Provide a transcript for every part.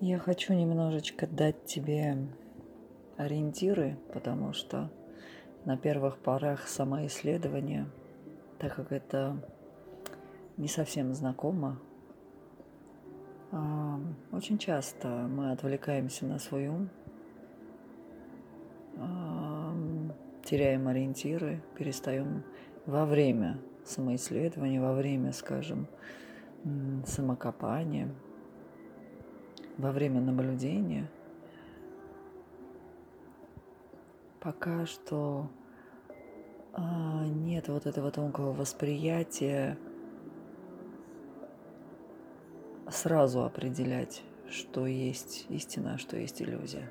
Я хочу немножечко дать тебе ориентиры, потому что на первых порах самоисследования, так как это не совсем знакомо, очень часто мы отвлекаемся на свой ум, теряем ориентиры, перестаем во время самоисследования, во время, скажем, самокопания, во время наблюдения пока что нет вот этого тонкого восприятия сразу определять, что есть истина, а что есть иллюзия.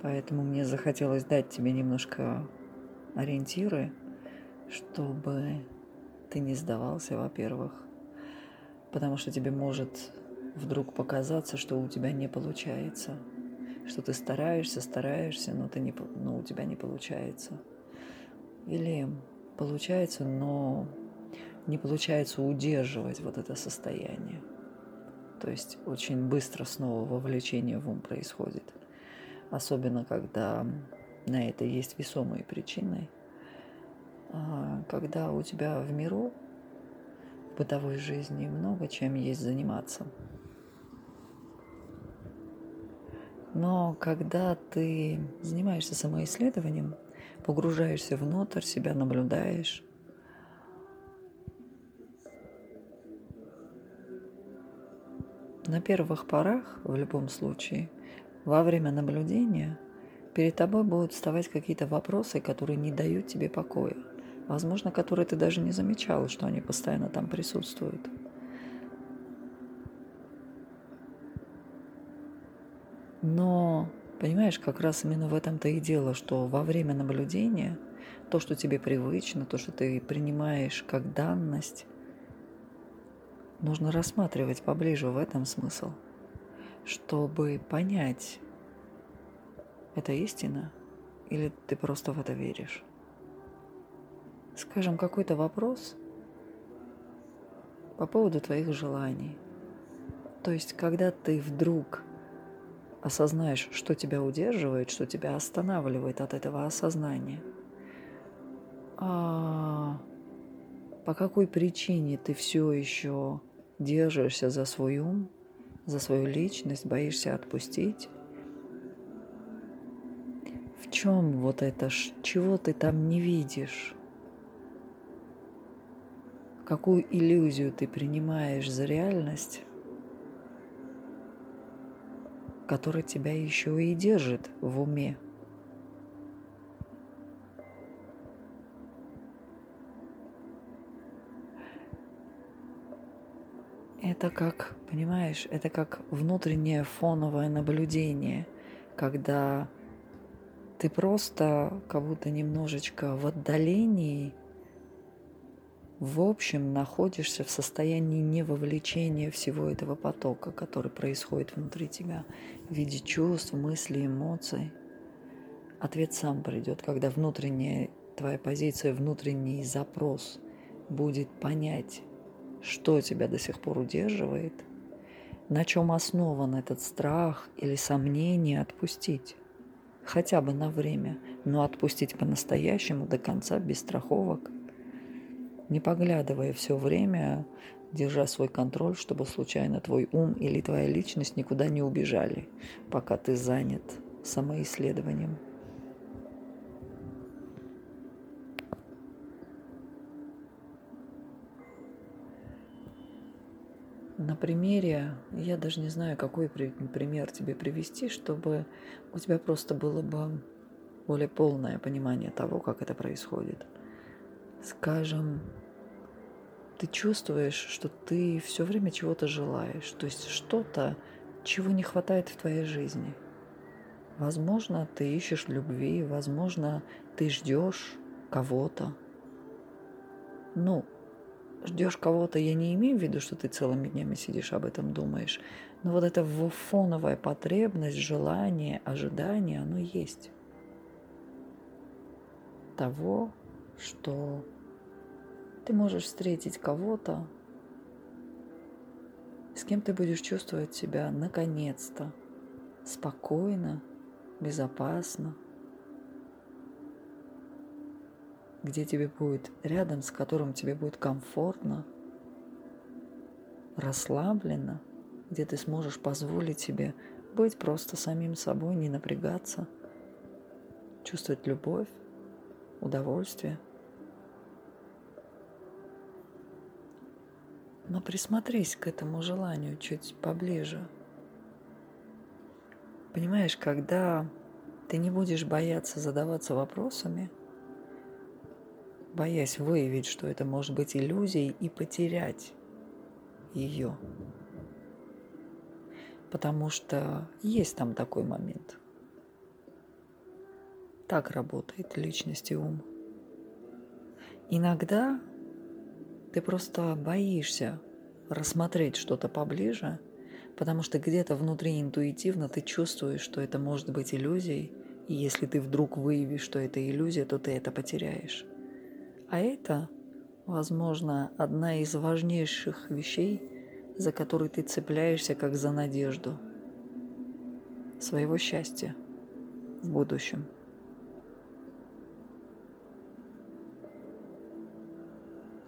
Поэтому мне захотелось дать тебе немножко ориентиры, чтобы ты не сдавался, во-первых, потому что тебе может вдруг показаться, что у тебя не получается, что ты стараешься, но у тебя не получается. Или получается, но не получается удерживать вот это состояние. То есть очень быстро снова вовлечение в ум происходит. Особенно, когда на это есть весомые причины. Когда у тебя в миру, в бытовой жизни много чем есть заниматься. Но когда ты занимаешься самоисследованием, погружаешься внутрь, себя наблюдаешь, на первых порах, в любом случае, во время наблюдения перед тобой будут вставать какие-то вопросы, которые не дают тебе покоя, возможно, которые ты даже не замечала, что они постоянно там присутствуют. Но, понимаешь, как раз именно в этом-то и дело, что во время наблюдения то, что тебе привычно, то, что ты принимаешь как данность, нужно рассматривать поближе, в этом смысл, чтобы понять, это истина или ты просто в это веришь. Скажем, какой-то вопрос по поводу твоих желаний. То есть, когда ты вдруг осознаешь, что тебя удерживает, что тебя останавливает от этого осознания. А по какой причине ты все еще держишься за свой ум, за свою личность, боишься отпустить? В чем вот это, чего ты там не видишь? Какую иллюзию ты принимаешь за реальность, который тебя еще и держит в уме? Это как, понимаешь, это как внутреннее фоновое наблюдение, когда ты просто как будто немножечко в отдалении, в общем, находишься в состоянии невовлечения всего этого потока, который происходит внутри тебя в виде чувств, мыслей, эмоций. Ответ сам придет, когда внутренняя твоя позиция, внутренний запрос будет понять, что тебя до сих пор удерживает, на чем основан этот страх или сомнение отпустить. Хотя бы на время, но отпустить по-настоящему, до конца, без страховок, не поглядывая все время, держа свой контроль, чтобы случайно твой ум или твоя личность никуда не убежали, пока ты занят самоисследованием. На примере, я даже не знаю, какой пример тебе привести, чтобы у тебя просто было бы более полное понимание того, как это происходит. Скажем, ты чувствуешь, что ты все время чего-то желаешь, то есть что-то, чего не хватает в твоей жизни. Возможно, ты ищешь любви, возможно, ты ждешь кого-то. Ну, ждешь кого-то, я не имею в виду, что ты целыми днями сидишь об этом думаешь, но вот эта фоновая потребность, желание, ожидание, оно есть. Того, что ты можешь встретить кого-то, с кем ты будешь чувствовать себя наконец-то спокойно, безопасно, где тебе будет рядом, с которым тебе будет комфортно, расслабленно, где ты сможешь позволить себе быть просто самим собой, не напрягаться, чувствовать любовь, удовольствие. Но присмотрись к этому желанию чуть поближе. Понимаешь, когда ты не будешь бояться задаваться вопросами, боясь выявить, что это может быть иллюзией, и потерять ее. Потому что есть там такой момент. Так работает личность и ум. Иногда ты просто боишься рассмотреть что-то поближе, потому что где-то внутри интуитивно ты чувствуешь, что это может быть иллюзией, и если ты вдруг выявишь, что это иллюзия, то ты это потеряешь. А это, возможно, одна из важнейших вещей, за которые ты цепляешься как за надежду своего счастья в будущем.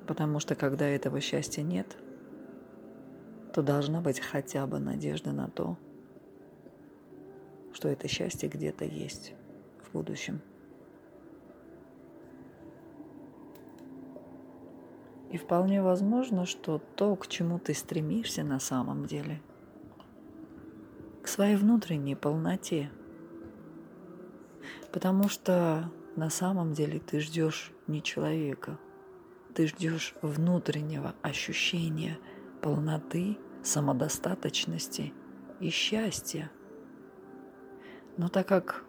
Потому что когда этого счастья нет, то должна быть хотя бы надежда на то, что это счастье где-то есть в будущем. И вполне возможно, что то, к чему ты стремишься на самом деле, к своей внутренней полноте. Потому что на самом деле ты ждешь не человека, ты ждешь внутреннего ощущения полноты, самодостаточности и счастья. Но так как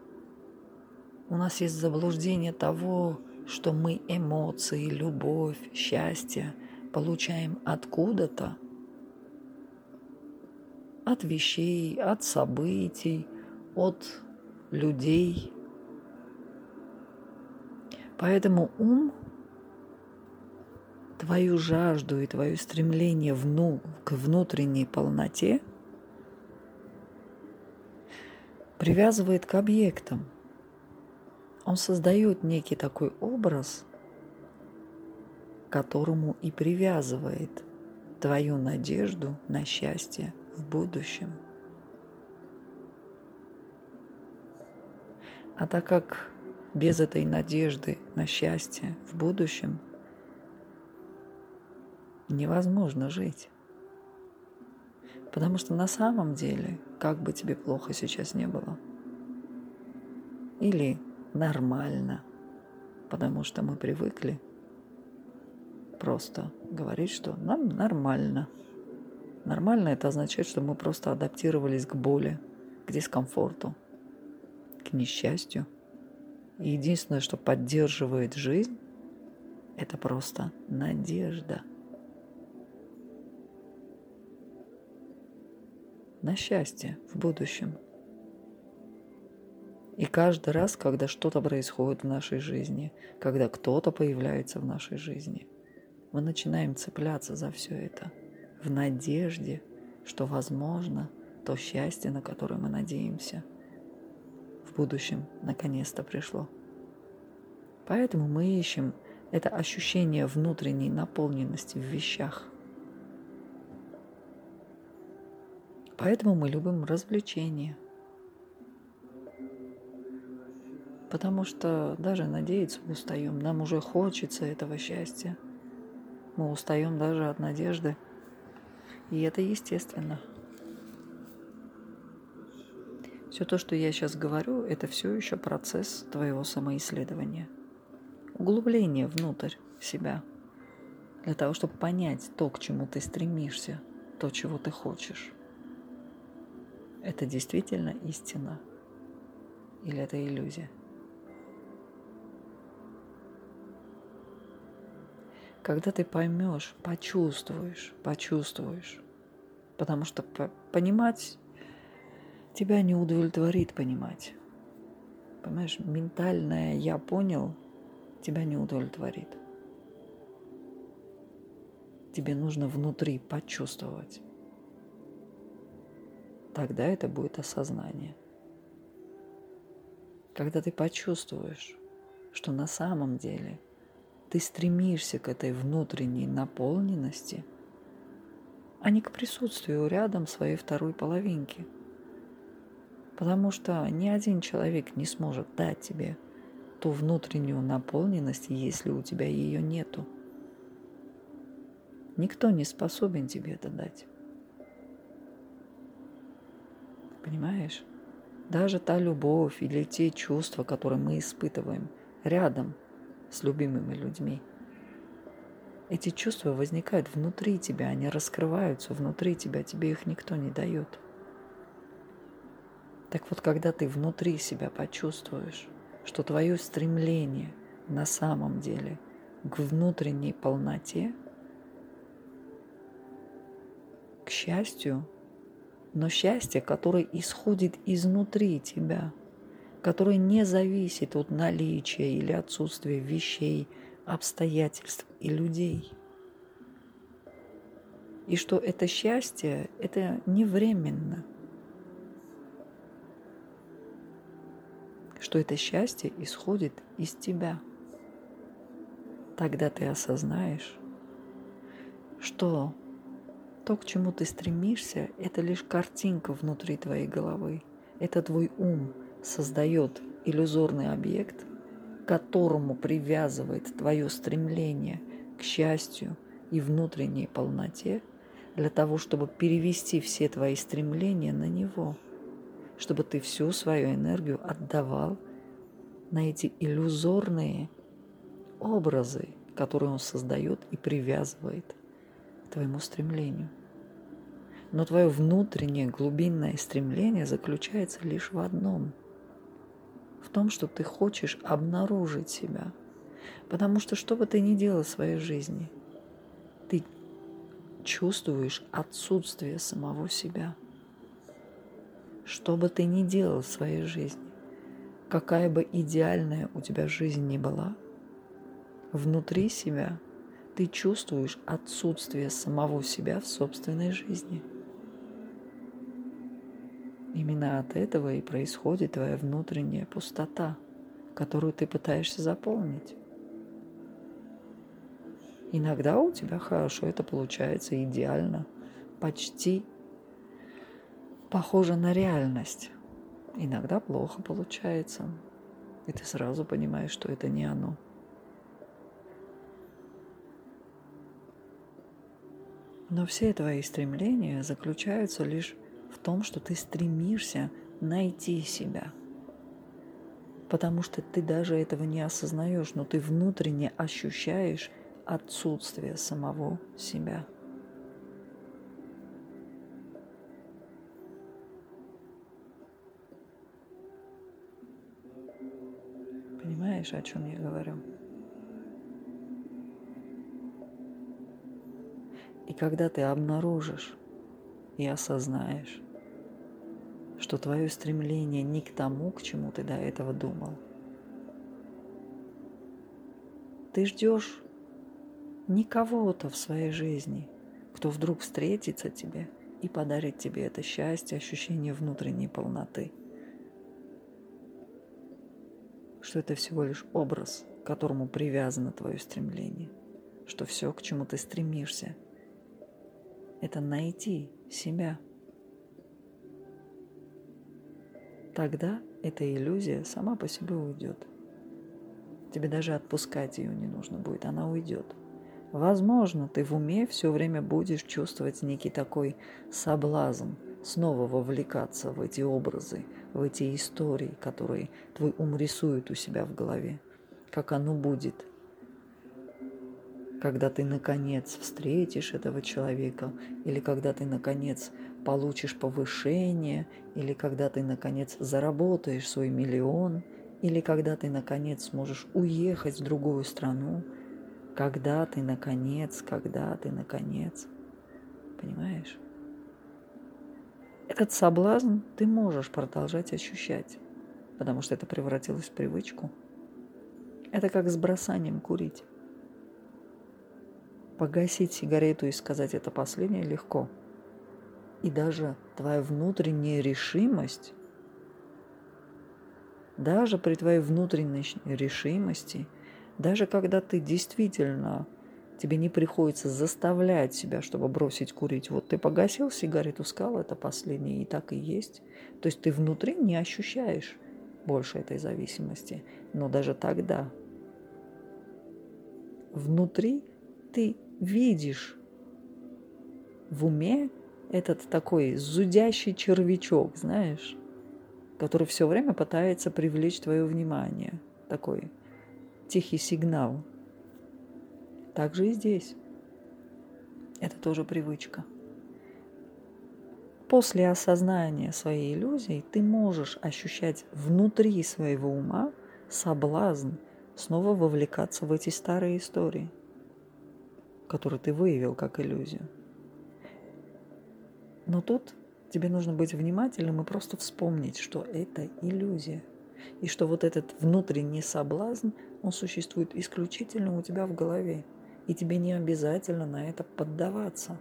у нас есть заблуждение того, что мы эмоции, любовь, счастье получаем откуда-то, от вещей, от событий, от людей. Поэтому ум твою жажду и твое стремление к внутренней полноте привязывает к объектам. Он создает некий такой образ, к которому и привязывает твою надежду на счастье в будущем. А так как без этой надежды на счастье в будущем невозможно жить, потому что на самом деле, как бы тебе плохо сейчас не было, или нормально, потому что мы привыкли просто говорить, что нам нормально. Нормально — это означает, что мы просто адаптировались к боли, к дискомфорту, к несчастью. И единственное, что поддерживает жизнь, это просто надежда на счастье в будущем. И каждый раз, когда что-то происходит в нашей жизни, когда кто-то появляется в нашей жизни, мы начинаем цепляться за все это в надежде, что, возможно, то счастье, на которое мы надеемся, в будущем наконец-то пришло. Поэтому мы ищем это ощущение внутренней наполненности в вещах. Поэтому мы любим развлечения. Потому что даже надеяться устаем. Нам уже хочется этого счастья. Мы устаем даже от надежды. И это естественно. Все то, что я сейчас говорю, это все еще процесс твоего самоисследования. Углубление внутрь себя. Для того, чтобы понять то, к чему ты стремишься, то, чего ты хочешь. Это действительно истина? Или это иллюзия? Когда ты поймешь, почувствуешь, потому что понимать тебя не удовлетворит понимать. Понимаешь, ментальное «я понял» тебя не удовлетворит. Тебе нужно внутри почувствовать. тогда это будет осознание. Когда ты почувствуешь, что на самом деле ты стремишься к этой внутренней наполненности, а не к присутствию рядом своей второй половинки. Потому что ни один человек не сможет дать тебе ту внутреннюю наполненность, если у тебя ее нету. Никто не способен тебе это дать. Понимаешь? Даже та любовь или те чувства, которые мы испытываем рядом с любимыми людьми, эти чувства возникают внутри тебя, они раскрываются внутри тебя, тебе их никто не дает. Так вот, когда ты внутри себя почувствуешь, что твое стремление на самом деле к внутренней полноте, к счастью, но счастье, которое исходит изнутри тебя, которое не зависит от наличия или отсутствия вещей, обстоятельств и людей. И что это счастье, это не временно. Что это счастье исходит из тебя. Тогда ты осознаешь, что то, к чему ты стремишься, это лишь картинка внутри твоей головы. Это твой ум создает иллюзорный объект, к которому привязывает твое стремление к счастью и внутренней полноте, для того, чтобы перевести все твои стремления на него, чтобы ты всю свою энергию отдавал на эти иллюзорные образы, которые он создает и привязывает твоему стремлению. Но твое внутреннее глубинное стремление заключается лишь в одном, в том, что ты хочешь обнаружить себя. Потому что, что бы ты ни делал в своей жизни, ты чувствуешь отсутствие самого себя. Что бы ты ни делал в своей жизни, какая бы идеальная у тебя жизнь ни была, внутри себя ты чувствуешь отсутствие самого себя в собственной жизни. Именно от этого и происходит твоя внутренняя пустота, которую ты пытаешься заполнить. Иногда у тебя хорошо это получается, идеально, почти похоже на реальность. Иногда плохо получается, и ты сразу понимаешь, что это не оно. Но все твои стремления заключаются лишь в том, что ты стремишься найти себя. Потому что ты даже этого не осознаешь, но ты внутренне ощущаешь отсутствие самого себя. Понимаешь, о чем я говорю? И когда ты обнаружишь и осознаешь, что твое стремление не к тому, к чему ты до этого думал, ты ждешь не кого-то в своей жизни, кто вдруг встретится тебе и подарит тебе это счастье, ощущение внутренней полноты. Что это всего лишь образ, к которому привязано твое стремление, что все, к чему ты стремишься, это найти себя. Тогда эта иллюзия сама по себе уйдет. Тебе даже отпускать ее не нужно будет, она уйдет. Возможно, ты в уме все время будешь чувствовать некий такой соблазн, снова вовлекаться в эти образы, в эти истории, которые твой ум рисует у себя в голове, как оно будет, когда ты, наконец, встретишь этого человека, или когда ты, наконец, получишь повышение, или когда ты, наконец, заработаешь свой миллион, или когда ты, наконец, сможешь уехать в другую страну, когда ты, наконец. Понимаешь? Этот соблазн ты можешь продолжать ощущать, потому что это превратилось в привычку. Это как с бросанием курить. Погасить сигарету и сказать «это последнее» легко. и даже твоя внутренняя решимость, даже при твоей внутренней решимости, даже когда ты действительно, тебе не приходится заставлять себя, чтобы бросить курить. Вот ты погасил сигарету, сказал, это последнее, и так и есть. То есть ты внутри не ощущаешь больше этой зависимости. Но даже тогда внутри ты видишь в уме этот такой зудящий червячок, знаешь, который все время пытается привлечь твое внимание. Такой тихий сигнал. Так же и здесь. Это тоже привычка. После осознания своей иллюзии ты можешь ощущать внутри своего ума соблазн снова вовлекаться в эти старые истории, которые ты выявил как иллюзию. Но тут тебе нужно быть внимательным и просто вспомнить, что это иллюзия. И что вот этот внутренний соблазн, он существует исключительно у тебя в голове. И тебе не обязательно на это поддаваться.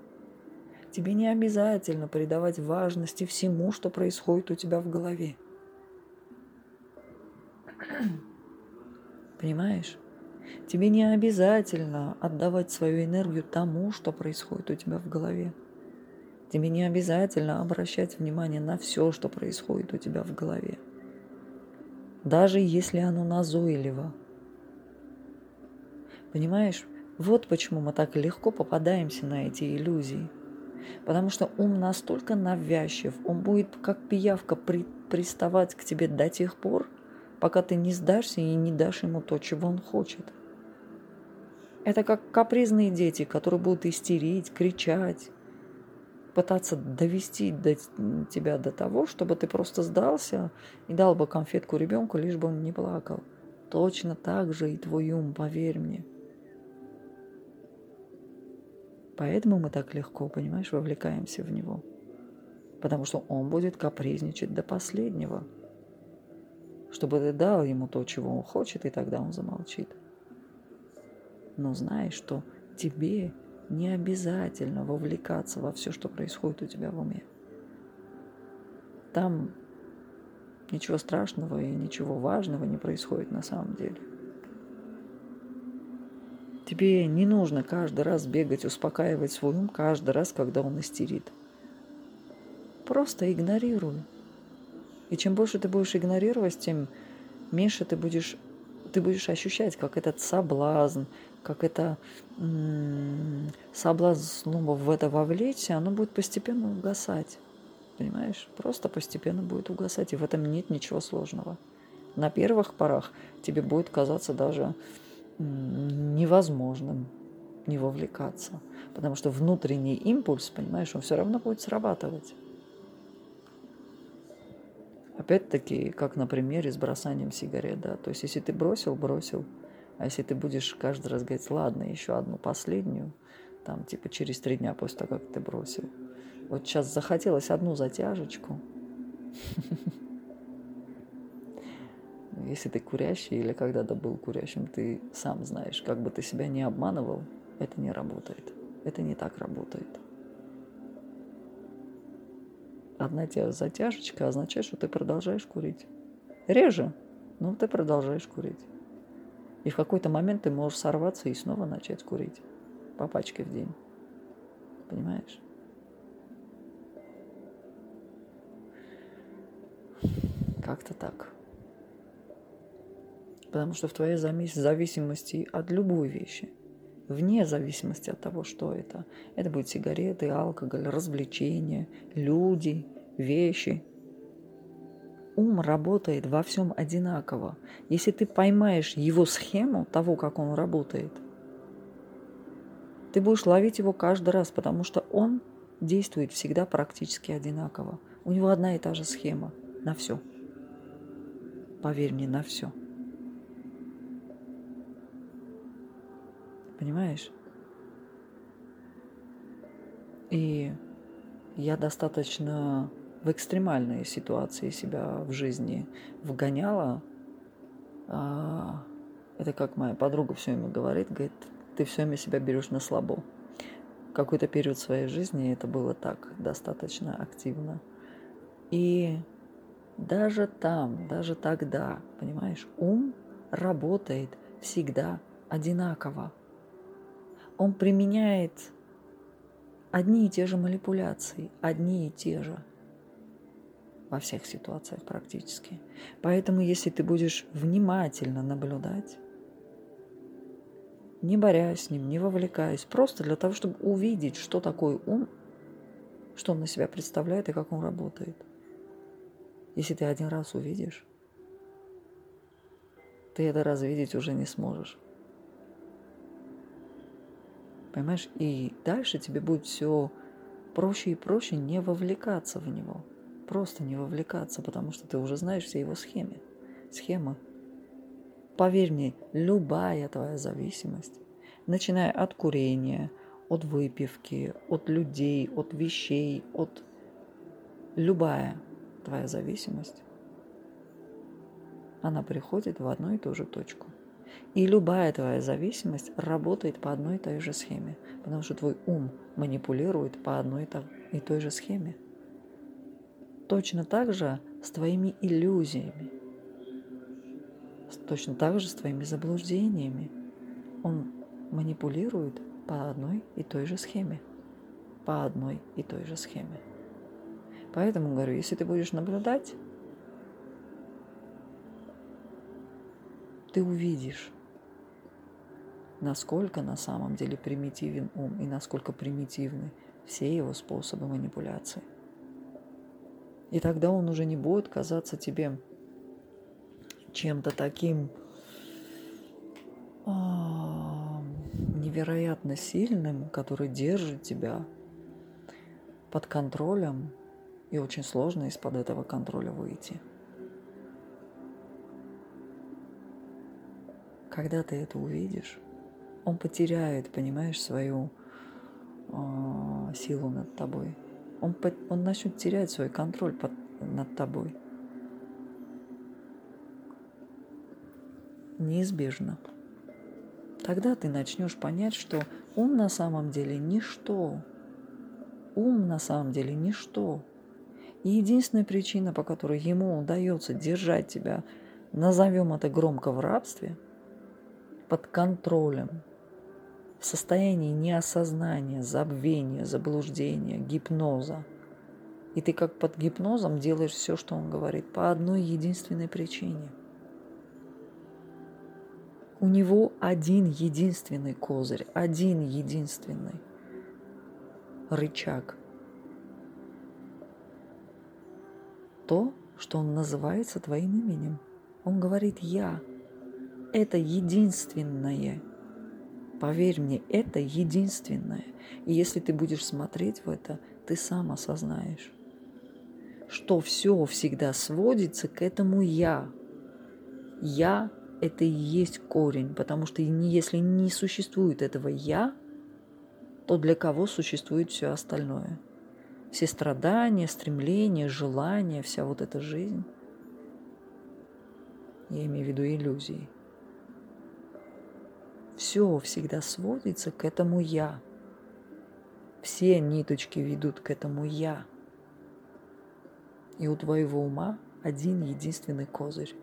Тебе не обязательно придавать важности всему, что происходит у тебя в голове. Понимаешь? Тебе не обязательно отдавать свою энергию тому, что происходит у тебя в голове. Тебе не обязательно обращать внимание на все, что происходит у тебя в голове. Даже если оно назойливо. Понимаешь? Вот почему мы так легко попадаемся на эти иллюзии. Потому что ум настолько навязчив, он будет как пиявка приставать к тебе до тех пор, пока ты не сдашься и не дашь ему то, чего он хочет. Это как капризные дети, которые будут истерить, кричать, пытаться довести тебя до того, чтобы ты просто сдался и дал бы конфетку ребенку, лишь бы он не плакал. Точно так же и твой ум, поверь мне. Поэтому мы так легко, понимаешь, вовлекаемся в него. Потому что он будет капризничать до последнего. Чтобы ты дал ему то, чего он хочет, и тогда он замолчит. Но знай, что тебе не обязательно вовлекаться во все, что происходит у тебя в уме. Там ничего страшного и ничего важного не происходит на самом деле. Тебе не нужно каждый раз бегать, успокаивать свой ум, каждый раз, когда он истерит. Просто игнорируй. И чем больше ты будешь игнорировать, тем меньше ты будешь ощущать, как этот соблазн, как это соблазн снова в это вовлечься, оно будет постепенно угасать. Понимаешь? Просто постепенно будет угасать. И в этом нет ничего сложного. На первых порах тебе будет казаться даже невозможным не вовлекаться, потому что внутренний импульс, понимаешь, он все равно будет срабатывать. Опять-таки, как на примере с бросанием сигарет, да, то есть если ты бросил, а если ты будешь каждый раз говорить, ладно, еще одну последнюю, там, типа, через 3 дня после того, как ты бросил, вот сейчас захотелось одну затяжечку. Если ты курящий или когда-то был курящим, ты сам знаешь, как бы ты себя не обманывал, это не работает. Это не так работает. Одна тебе затяжечка означает, что ты продолжаешь курить. Реже, но ты продолжаешь курить. И в какой-то момент ты можешь сорваться и снова начать курить. По пачке в день. Понимаешь? Как-то так. Потому что в твоей зависимости от любой вещи, вне зависимости от того, что это будут сигареты, алкоголь, развлечения, люди, вещи. Ум работает во всем одинаково. Если ты поймаешь его схему того, как он работает, ты будешь ловить его каждый раз, потому что он действует всегда практически одинаково. У него одна и та же схема на все. Поверь мне, на все. Понимаешь? И я достаточно в экстремальные ситуации себя в жизни вгоняла. Это как моя подруга все время говорит, говорит, ты все время себя берешь на слабо. какой-то период своей жизни это было так достаточно активно. И даже там, даже тогда, понимаешь, ум работает всегда одинаково. Он применяет одни и те же манипуляции, одни и те же во всех ситуациях практически. Поэтому, если ты будешь внимательно наблюдать, не борясь с ним, не вовлекаясь, просто для того, чтобы увидеть, что такое ум, что он на себя представляет и как он работает. Если ты один раз увидишь, ты это развидеть уже не сможешь. Понимаешь? И дальше тебе будет все проще и проще не вовлекаться в него. Просто не вовлекаться, потому что ты уже знаешь все его схемы. Поверь мне, любая твоя зависимость, начиная от курения, от выпивки, от людей, от вещей, от любая твоя зависимость, она приходит в одну и ту же точку. И любая твоя зависимость работает по одной и той же схеме, потому что твой ум манипулирует по одной и той же схеме. Точно так же с твоими иллюзиями, точно так же с твоими заблуждениями. Он манипулирует по одной и той же схеме, по одной и той же схеме. Поэтому, говорю, если ты будешь наблюдать, ты увидишь, насколько на самом деле примитивен ум и насколько примитивны все его способы манипуляции. И тогда он уже не будет казаться тебе чем-то таким невероятно сильным, который держит тебя под контролем, и очень сложно из-под этого контроля выйти. Когда ты это увидишь, он потеряет, понимаешь, свою силу над тобой. Он начнет терять свой контроль над тобой. Неизбежно. Тогда ты начнешь понять, что ум на самом деле ничто. Ум на самом деле ничто. И единственная причина, по которой ему удается держать тебя, назовем это громко, в рабстве, под контролем, в состоянии неосознания, забвения, заблуждения, гипноза. И ты как под гипнозом делаешь все, что он говорит, по одной единственной причине. У него один единственный козырь, один единственный рычаг. То, что он называется твоим именем. Он говорит «я». Это единственное. Поверь мне, это единственное. И если ты будешь смотреть в это, ты сам осознаешь, что все всегда сводится к этому «я». «Я» — это и есть корень, потому что если не существует этого «я», то для кого существует все остальное? Все страдания, стремления, желания, вся вот эта жизнь. Я имею в виду иллюзии. Все всегда сводится к этому «я». Все ниточки ведут к этому «я». И у твоего ума один единственный козырь.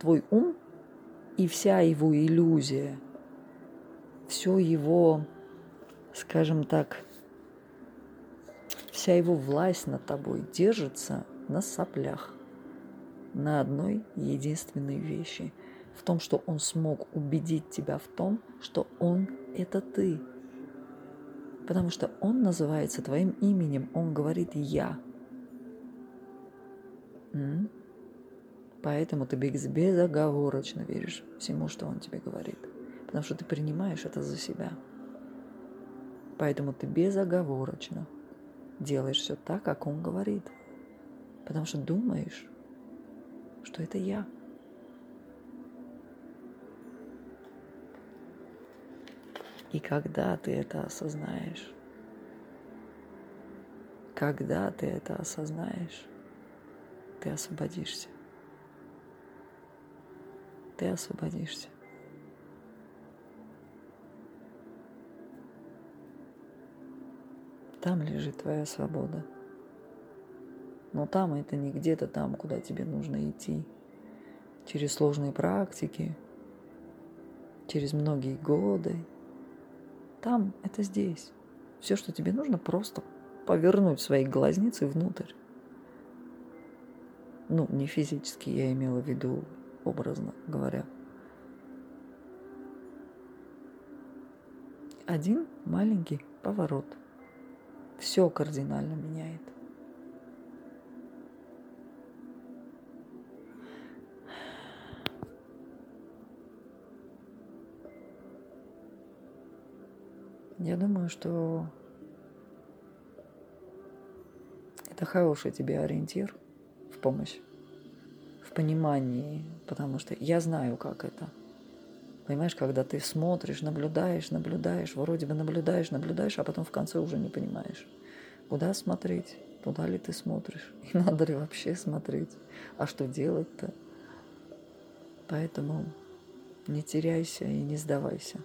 Твой ум и вся его иллюзия, все его, скажем так, вся его власть над тобой держится на соплях, на одной единственной вещи. В том, что он смог убедить тебя в том, что он – это ты. Потому что он называется твоим именем, он говорит «я». Поэтому ты безоговорочно веришь всему, что он тебе говорит. Потому что ты принимаешь это за себя. Поэтому ты безоговорочно делаешь все так, как он говорит. Потому что думаешь, что это «я». И когда ты это осознаешь, ты освободишься. Ты освободишься. Там лежит твоя свобода. Но там это не где-то там, куда тебе нужно идти. Через сложные практики, через многие годы. Там это здесь. Все, что тебе нужно, просто повернуть свои глазницы внутрь. Ну, не физически, я имела в виду, образно говоря. Один маленький поворот. Все кардинально меняет. Я думаю, что это хороший тебе ориентир в помощь, в понимании, потому что я знаю, как это. Понимаешь, когда ты смотришь, наблюдаешь, вроде бы наблюдаешь, а потом в конце уже не понимаешь, куда смотреть, туда ли ты смотришь, и надо ли вообще смотреть, а что делать-то. Поэтому не теряйся и не сдавайся.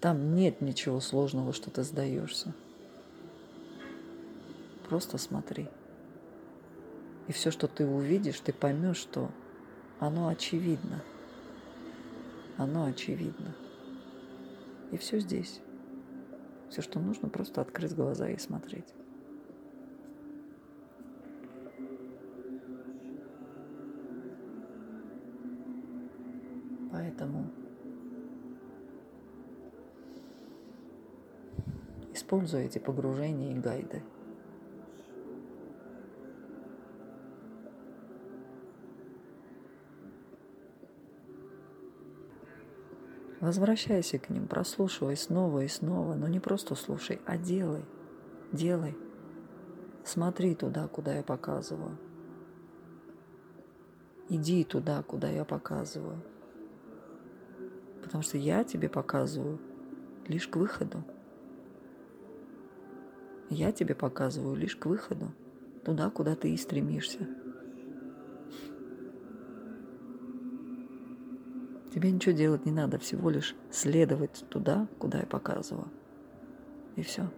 Там нет ничего сложного, что ты сдаешься. Просто смотри. И все, что ты увидишь, ты поймешь, что оно очевидно. Оно очевидно. И все здесь. Все, что нужно, просто открыть глаза и смотреть. Поэтому используй эти погружения и гайды. Возвращайся к ним, прослушивай снова и снова, но не просто слушай, а делай, делай. Смотри туда, куда я показываю. Иди туда, куда я показываю. Потому что я тебе показываю лишь к выходу. Я тебе показываю лишь к выходу, туда, куда ты и стремишься. Тебе ничего делать не надо, всего лишь следовать туда, куда я показываю. И все.